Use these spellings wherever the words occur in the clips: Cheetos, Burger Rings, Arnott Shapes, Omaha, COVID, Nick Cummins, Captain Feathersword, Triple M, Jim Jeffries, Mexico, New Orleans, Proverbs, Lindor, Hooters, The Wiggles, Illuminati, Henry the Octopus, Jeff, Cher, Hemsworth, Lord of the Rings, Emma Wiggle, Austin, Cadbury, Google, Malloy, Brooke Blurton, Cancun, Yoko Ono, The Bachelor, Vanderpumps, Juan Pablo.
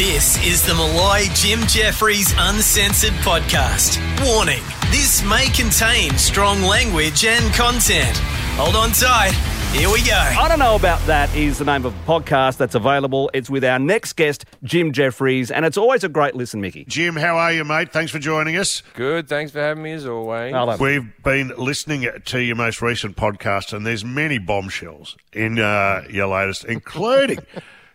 This is the Malloy Jim Jeffries Uncensored Podcast. Warning, this may contain strong language and content. Hold on tight. Here we go. I Don't Know About That is the name of the podcast that's available. It's with our next guest, Jim Jeffries, and it's always a great listen, Mickey. Jim, how are you, mate? Thanks for joining us. Good. Thanks for having me, as always. We've been listening to your most recent podcast, and there's many bombshells in your latest, including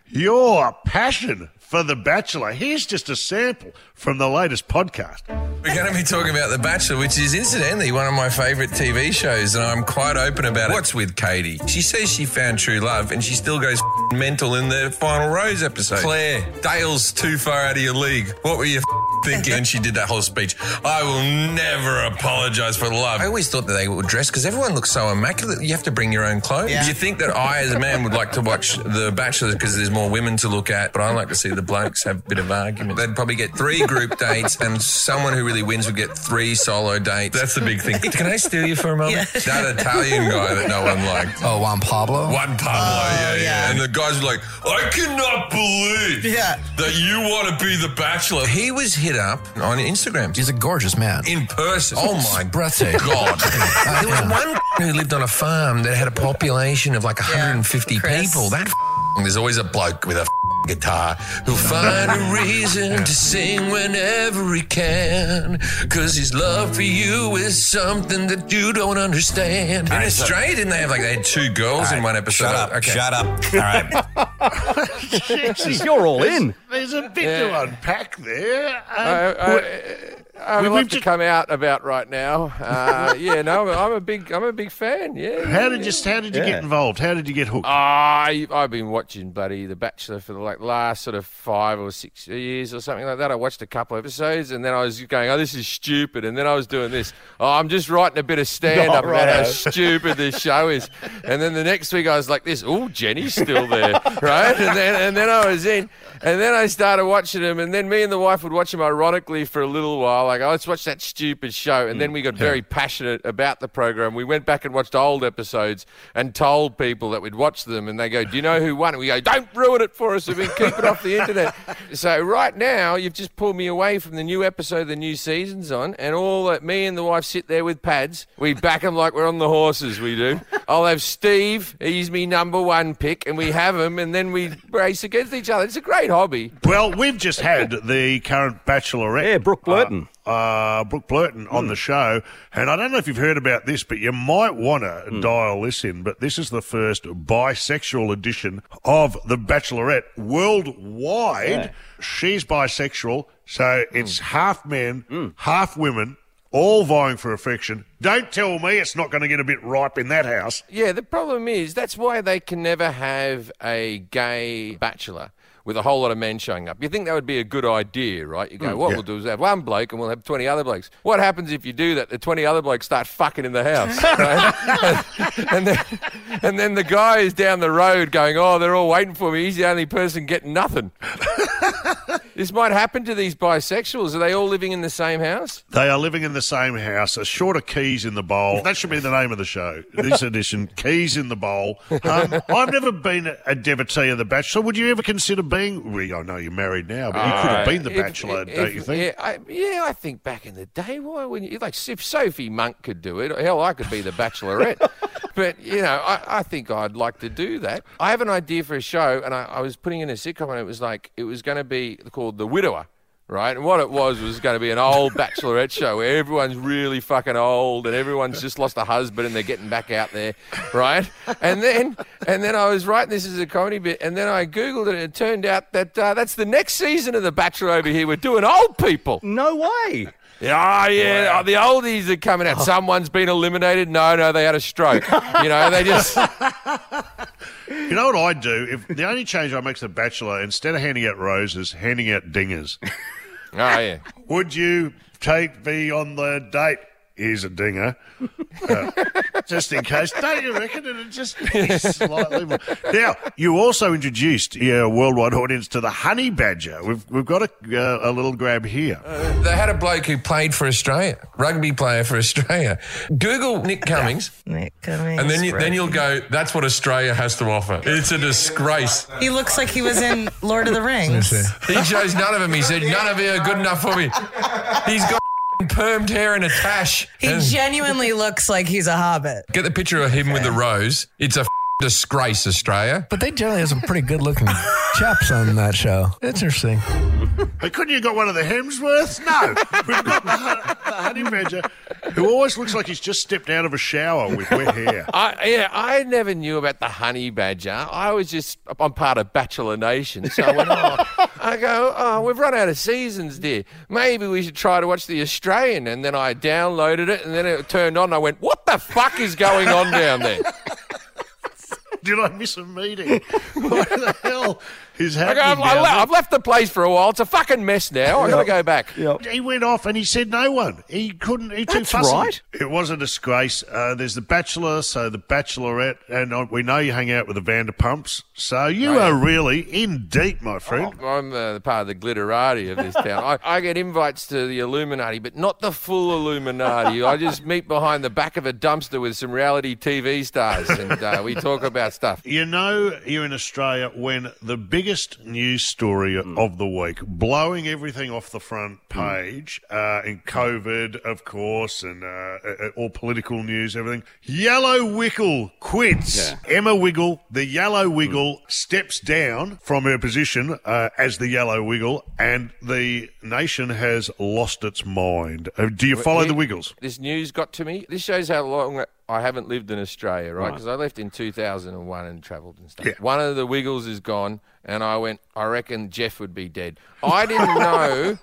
your passion for The Bachelor. Here's just a sample from the latest podcast. We're going to be talking about The Bachelor, which is incidentally one of my favourite TV shows, and I'm quite open about it. What's with Katie? She says she found true love, and she still goes mental in the final Rose episode. Claire, Dale's too far out of your league. What were you thinking? And she did that whole speech. I will never apologise for love. I always thought that they would dress, because everyone looks so immaculate. You have to bring your own clothes. Yeah. You think that I, as a man, would like to watch The Bachelor because there's more women to look at, but I like to see the blokes have a bit of argument. They'd probably get 3 group dates, and someone who really wins would get 3 solo dates. That's the big thing. Can I steal you for a moment? Yeah. That Italian guy that no one liked. Oh, Juan Pablo, yeah. And the guys were like, I cannot believe that you want to be The Bachelor. He was hit up on Instagram. He's a gorgeous man. In person. Oh, my breathtaking God. There was one who lived on a farm that had a population of like 150 people. That there's always a bloke with a guitar who'll find a reason to sing whenever he can, because his love for you is something that you don't understand. Right, in Australia, didn't they have like they had 2 girls in one episode? Shut up. All right. Jesus, you're all in. There's a bit to unpack there. We've just come out about right now. I'm a big fan. Yeah. How did you get involved? How did you get hooked? I've been watching bloody The Bachelor for the last sort of 5 or 6 years or something like that. I watched a couple episodes, and then I was going, "Oh, this is stupid." And then I was doing this. Oh, I'm just writing a bit of stand-up about how stupid this show is. And then the next week I was like, "This, oh, Jenny's still there, right?" And then I was in, and then I started watching him, and then me and the wife would watch him ironically for a little while. Like, oh, let's watch that stupid show. And then we got very passionate about the program. We went back and watched old episodes and told people that we'd watch them. And they go, do you know who won? And we go, don't ruin it for us. If we keep it off the internet. So right now, you've just pulled me away from the new episode the new season's on. And all that, me and the wife sit there with pads. We back them like we're on the horses, we do. I'll have Steve. He's me number 1 pick. And we have him. And then we race against each other. It's a great hobby. Well, we've just had the current Bachelorette. Yeah, Brooke Blurton. Brooke Blurton on the show, and I don't know if you've heard about this, but you might want to dial this in, but this is the first bisexual edition of The Bachelorette worldwide. Yeah. She's bisexual, so it's half men, half women, all vying for affection. Don't tell me it's not going to get a bit ripe in that house. Yeah, the problem is that's why they can never have a gay bachelor with a whole lot of men showing up. You think that would be a good idea, right? You go, we'll do is have one bloke and we'll have 20 other blokes. What happens if you do that? The 20 other blokes start fucking in the house, right? and then the guy is down the road going, oh, they're all waiting for me. He's the only person getting nothing. This might happen to these bisexuals. Are they all living in the same house? They are living in the same house. A short of Keys in the Bowl. That should be the name of the show, this edition, Keys in the Bowl. I've never been a devotee of The Bachelor. Would you ever consider being... Well, I know you're married now, but you could have been The Bachelor, don't you think? I think back in the day, why wouldn't you? Like, if Sophie Monk could do it, hell, I could be The Bachelorette. But, you know, I think I'd like to do that. I have an idea for a show, and I was putting in a sitcom, and it was going to be called The Widower, right? And what it was going to be an old Bachelorette show where everyone's really fucking old and everyone's just lost a husband and they're getting back out there, right? And then I was writing this as a comedy bit, and then I Googled it, and it turned out that that's the next season of The Bachelor over here. We're doing old people. No way. Yeah, the oldies are coming out. Someone's been eliminated. No, they had a stroke. You know, they just... You know what I do? If the only change I make to The Bachelor, instead of handing out roses, handing out dingers. Oh, yeah. Would you be on the date? here's a dinger, just in case. Don't you reckon it'd just be slightly more? Now, you also introduced your worldwide audience to the honey badger. We've got a little grab here. They had a bloke who played for Australia, rugby player for Australia. Google Nick Cummins. Nick Cummins. And then you'll go, that's what Australia has to offer. It's a disgrace. He looks like he was in Lord of the Rings. He chose none of them. He said, none of you are good enough for me. He's got permed hair and a tash. He genuinely looks like he's a hobbit. Get the picture of him with the rose. It's a disgrace, Australia. But they generally have some pretty good-looking chaps on that show. It's interesting. Hey, couldn't you have got one of the Hemsworths? No. We've got the honey badger, who always looks like he's just stepped out of a shower with wet hair. I never knew about the honey badger. I'm part of Bachelor Nation. So when I go, we've run out of seasons, dear. Maybe we should try to watch The Australian. And then I downloaded it, and then it turned on, and I went, what the fuck is going on down there? Did I miss a meeting? What the hell is happening? I've left the place for a while. It's a fucking mess now. I've got to go back. Yep. He went off and he said no one. He couldn't. He too fussy. That's right. It was a disgrace. There's The Bachelor, so The Bachelorette, and we know you hang out with the Vanderpumps. So you are really in deep, my friend. Oh, I'm part of the glitterati of this town. I get invites to the Illuminati, but not the full Illuminati. I just meet behind the back of a dumpster with some reality TV stars, and we talk about stuff. You know you're in Australia when the biggest news story of the week, blowing everything off the front page, in COVID, of course, and all political news, everything. Yellow Wiggle quits. Yeah. Emma Wiggle, the Yellow Wiggle, steps down from her position as the Yellow Wiggle, and the nation has lost its mind. Do you follow the Wiggles? This news got to me. This shows how long I haven't lived in Australia, right? Because I left in 2001 and travelled and stuff. Yeah. One of the Wiggles is gone, and I went, I reckon Jeff would be dead. I didn't know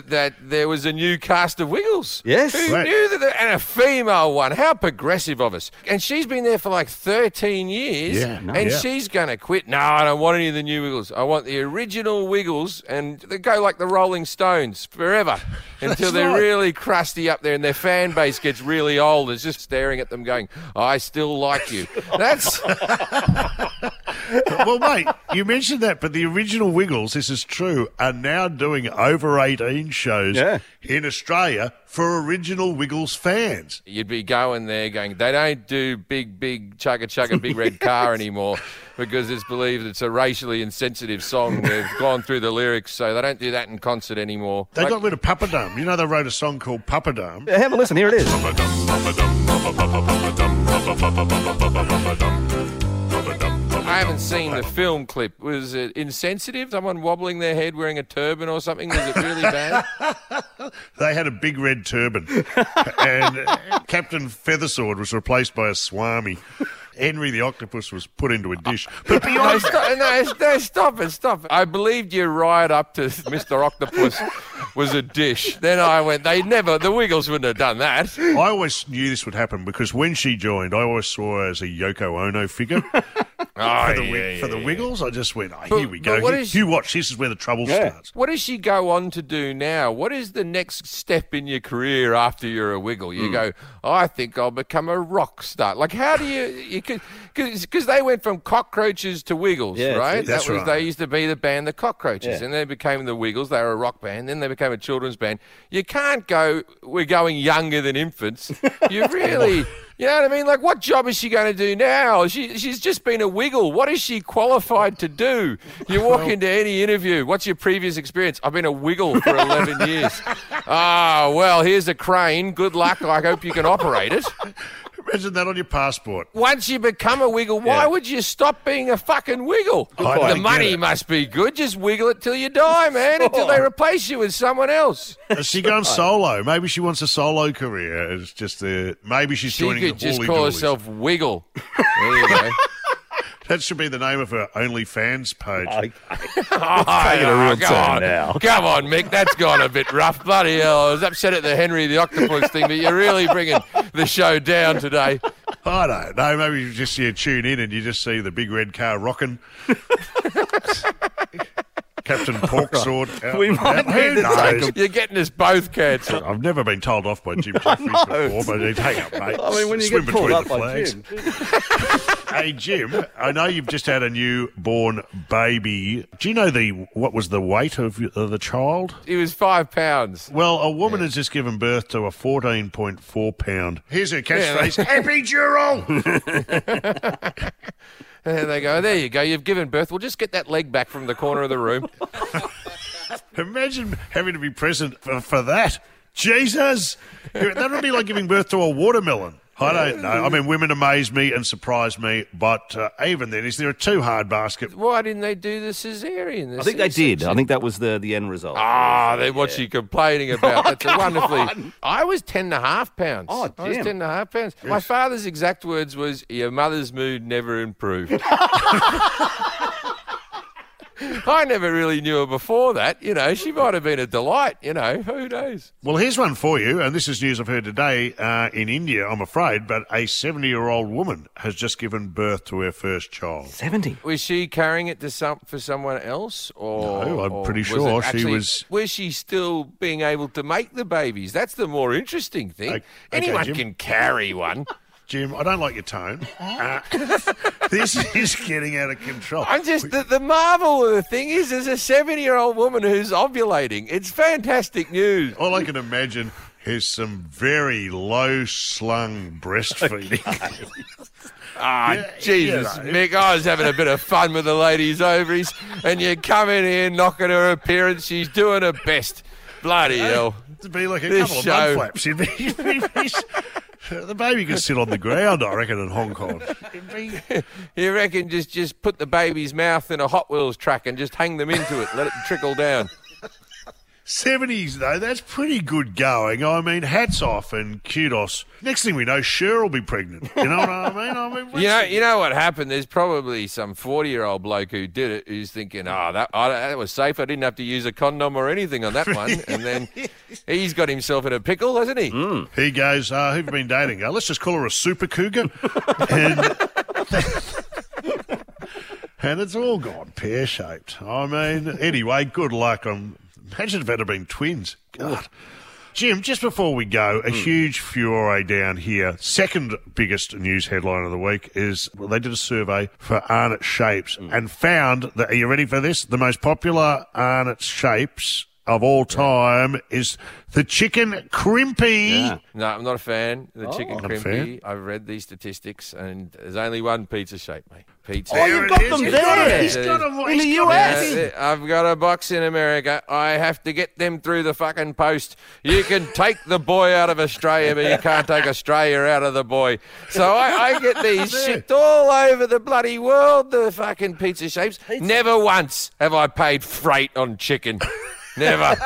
that there was a new cast of Wiggles. Yes. Who knew that? And a female one. How progressive of us. And she's been there for like 13 years, she's going to quit. No, I don't want any of the new Wiggles. I want the original Wiggles, and they go like the Rolling Stones forever until they're really crusty up there and their fan base gets really old. It's just staring at them going, I still like you. That's... Well, mate, you mentioned that, but the original Wiggles, this is true, are now doing over 18 shows in Australia for original Wiggles fans. You'd be going there going, they don't do big chugga big red car anymore because it's believed it's a racially insensitive song. They've gone through the lyrics, so they don't do that in concert anymore. They got rid of Papa-Dum. You know they wrote a song called Papa-Dum. Yeah, have a listen. Here it is. Papa-Dum, Papa-Dum, Papa-Dum, Papa-Dum, Papa-Dum. I haven't seen the film clip. Was it insensitive? Someone wobbling their head wearing a turban or something? Was it really bad? They had a big red turban. And Captain Feathersword was replaced by a swami. Henry the Octopus was put into a dish. But beyond... Stop it. I believed you right up to Mr. Octopus was a dish. Then I went, the Wiggles wouldn't have done that. I always knew this would happen because when she joined, I always saw her as a Yoko Ono figure. For the Wiggles, I just went, here we go. You watch, this is where the trouble starts. What does she go on to do now? What is the next step in your career after you're a Wiggle? You go, I think I'll become a rock star. Like, how do you because they went from Cockroaches to Wiggles, right? That's right. They used to be the band, the Cockroaches, and they became the Wiggles. They were a rock band. Then they became a children's band. You can't go, we're going younger than infants. You really... You know what I mean? Like, what job is she going to do now? She's just been a Wiggle. What is she qualified to do? You walk into any interview. What's your previous experience? I've been a Wiggle for 11 years. Well, here's a crane. Good luck. I hope you can operate it. Imagine that on your passport. Once you become a Wiggle, why would you stop being a fucking Wiggle? The money must be good. Just wiggle it till you die, man, until they replace you with someone else. Is she going solo? Maybe she wants a solo career. It's just maybe she's joining the Holly Doolies. She could just call herself Wiggle. There you go. That should be the name of her OnlyFans page. It's taking a real turn now. Come on, Mick, that's gone a bit rough. Bloody hell, I was upset at the Henry the Octopus thing, but you're really bringing the show down today. I don't know. Maybe you just tune in and you just see the big red car rocking. Captain Porksword. Right. We might need to take. You're getting us both cancelled. I've never been told off by Jim Jeffries before, but he'd hang up, mate. I mean, when you get pulled up by Jim. Hey, Jim, I know you've just had a newborn baby. Do you know what was the weight of the child? It was 5 pounds. Well, a woman has just given birth to a 14.4 pound. Here's her catchphrase, epidural. There they go. There you go. You've given birth. We'll just get that leg back from the corner of the room. Imagine having to be present for that. Jesus. That would be like giving birth to a watermelon. I don't know. I mean, women amaze me and surprise me, but even then, is there a too hard basket? Why didn't they do the caesarean? I think they did. I think that was the end result. Ah, then what's she complaining about? That's a wonderfully... On. I was 10.5 pounds. Oh, damn. I was 10.5 pounds. Yes. My father's exact words was, your mother's mood never improved. I never really knew her before that. You know, she might have been a delight, you know. Who knows? Well, here's one for you, and this is news I've heard today in India, I'm afraid, but a 70-year-old woman has just given birth to her first child. 70? Was she carrying it to for someone else? Or, no, I'm pretty sure she was... Was she still being able to make the babies? That's the more interesting thing. Okay, anyone can carry one. Jim, I don't like your tone. This is getting out of control. I'm just, the marvel of the thing is there's a 70-year-old woman who's ovulating. It's fantastic news. All I can imagine is some very low-slung breastfeeding. Jesus, you know. Mick, I was having a bit of fun with the lady's ovaries, and you come in here knocking her appearance. She's doing her best. Bloody hell. It'd be like a couple of mud flaps. The baby could sit on the ground, I reckon, in Hong Kong. You reckon just put the baby's mouth in a Hot Wheels truck and just hang them into it, let it trickle down. 70s, though, that's pretty good going. I mean, hats off and kudos. Next thing we know, Cher will be pregnant. You know what I mean? You know what happened? There's probably some 40-year-old bloke who did it who's thinking, that was safe. I didn't have to use a condom or anything on that one. And then he's got himself in a pickle, hasn't he? Mm. He goes, who've you been dating? Let's just call her a super cougar. And it's all gone pear-shaped. I mean, anyway, good luck on... Imagine if it had been twins. God. Jim, just before we go, a huge furore down here. Second biggest news headline of the week is they did a survey for Arnott Shapes and found that, are you ready for this? The most popular Arnott Shapes of all time is the chicken crimpy. Yeah. No, I'm not a fan. The chicken crimpy. I've read these statistics, and there's only one pizza shape, mate. Pizza. Oh, you've got them there. He's got them in the US. I've got a box in America. I have to get them through the fucking post. You can take the boy out of Australia, but you can't take Australia out of the boy. So I get these shipped all over the bloody world, the fucking pizza shapes. Pizza. Never once have I paid freight on chicken. Never.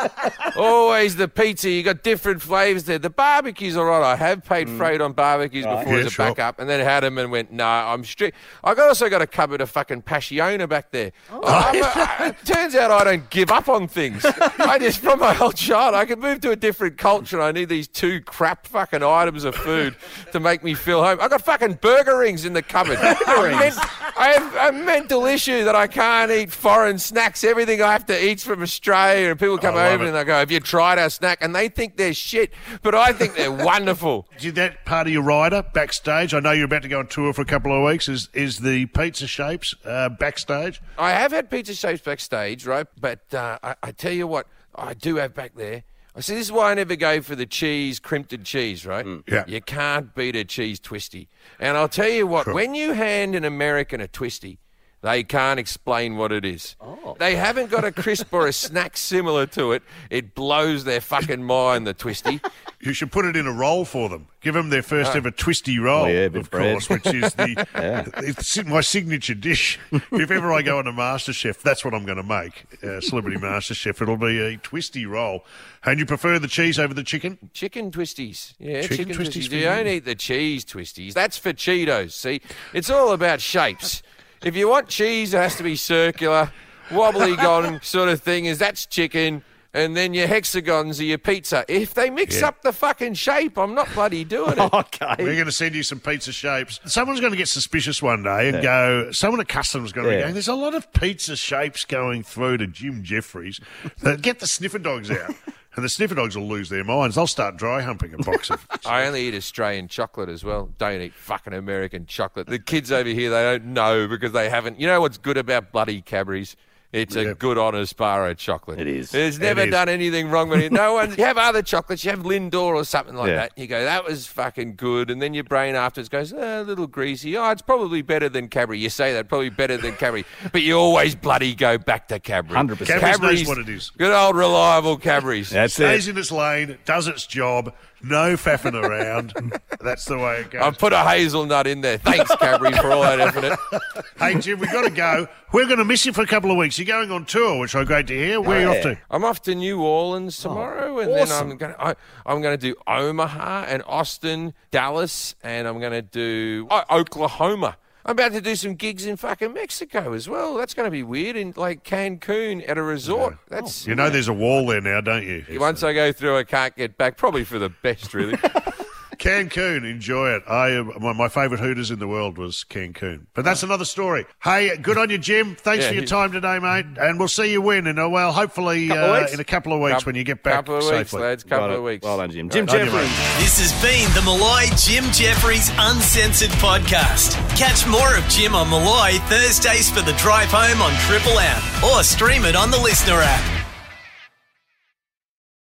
Always the pizza. You got different flavours there. The barbecue's all right. I have paid freight on barbecues before as a backup and then had them and went, no, I'm strict. I've also got a cupboard of fucking Passiona back there. It turns out I don't give up on things. From my whole child, I could move to a different culture and I need these two crap fucking items of food to make me feel home. I got fucking Burger Rings in the cupboard. I have a mental issue that I can't eat foreign snacks. Everything I have to eat is from Australia and people come over and they go, have you tried our snack? And they think they're shit, but I think they're wonderful. Did that part of your rider backstage? I know you're about to go on tour for a couple of weeks. Is the pizza shapes backstage? I have had pizza shapes backstage, right? But I tell you what I do have back there. I see, this is why I never go for the cheese, crimped cheese, right? Yeah. You can't beat a cheese twisty. And I'll tell you what, when you hand an American a twisty, they can't explain what it is. They haven't got a crisp or a snack similar to it. It blows their fucking mind, the twisty. You should put it in a roll for them. Give them their first ever twisty roll, of course, which is it's my signature dish. If ever I go on a MasterChef, that's what I'm going to make, Celebrity MasterChef. It'll be a twisty roll. And you prefer the cheese over the chicken? Chicken twisties. Yeah, chicken twisties. You don't eat the cheese twisties. That's for Cheetos, see? It's all about shapes. If you want cheese, it has to be circular, wobbly gone sort of thing. That's chicken. and then your hexagons are your pizza. If they mix up the fucking shape, I'm not bloody doing it. Okay. We're going to send you some pizza shapes. Someone's going to get suspicious one day and go, someone at customs is going to be going, there's a lot of pizza shapes going through to Jim Jeffries. Get the sniffer dogs out. And the sniffer dogs will lose their minds. They'll start dry humping a box of... I only eat Australian chocolate as well. Don't eat fucking American chocolate. The kids over here, they don't know because they haven't... You know what's good about bloody Cadbury's? It's a good, honest bar of chocolate. It is. It's never done anything wrong with it. No one... You have other chocolates. You have Lindor or something like that. You go, that was fucking good. And then your brain afterwards goes, oh, a little greasy. Oh, it's probably better than Cadbury. You say that, probably better than Cadbury. But you always bloody go back to Cadbury. 100%. Cadbury knows what it is. Good old reliable Cadbury's. That's it. Stays in its lane, does its job. No faffing around. That's the way it goes. I've put a hazelnut in there. Thanks, Cadbury, for all that effort. Hey, Jim, we've got to go. We're going to miss you for a couple of weeks. You're going on tour, which I'm great to hear. Where are you off to? I'm off to New Orleans tomorrow, and then I'm going to do Omaha and Austin, Dallas, and I'm going to do Oklahoma. I'm about to do some gigs in fucking Mexico as well. That's going to be weird, in like Cancun at a resort. That's you know there's a wall there now, don't you? Once I go through, I can't get back. Probably for the best, really. Cancun, enjoy it. My favourite Hooters in the world was Cancun. But that's another story. Hey, good on you, Jim. Thanks for your time today, mate. And we'll see you hopefully in a couple of weeks when you get back safely. Couple of weeks, lads. Well done, Jim. Jim Jeffries. This has been the Malloy Jim Jeffries Uncensored Podcast. Catch more of Jim on Malloy Thursdays for the drive home on Triple M or stream it on the Listener app.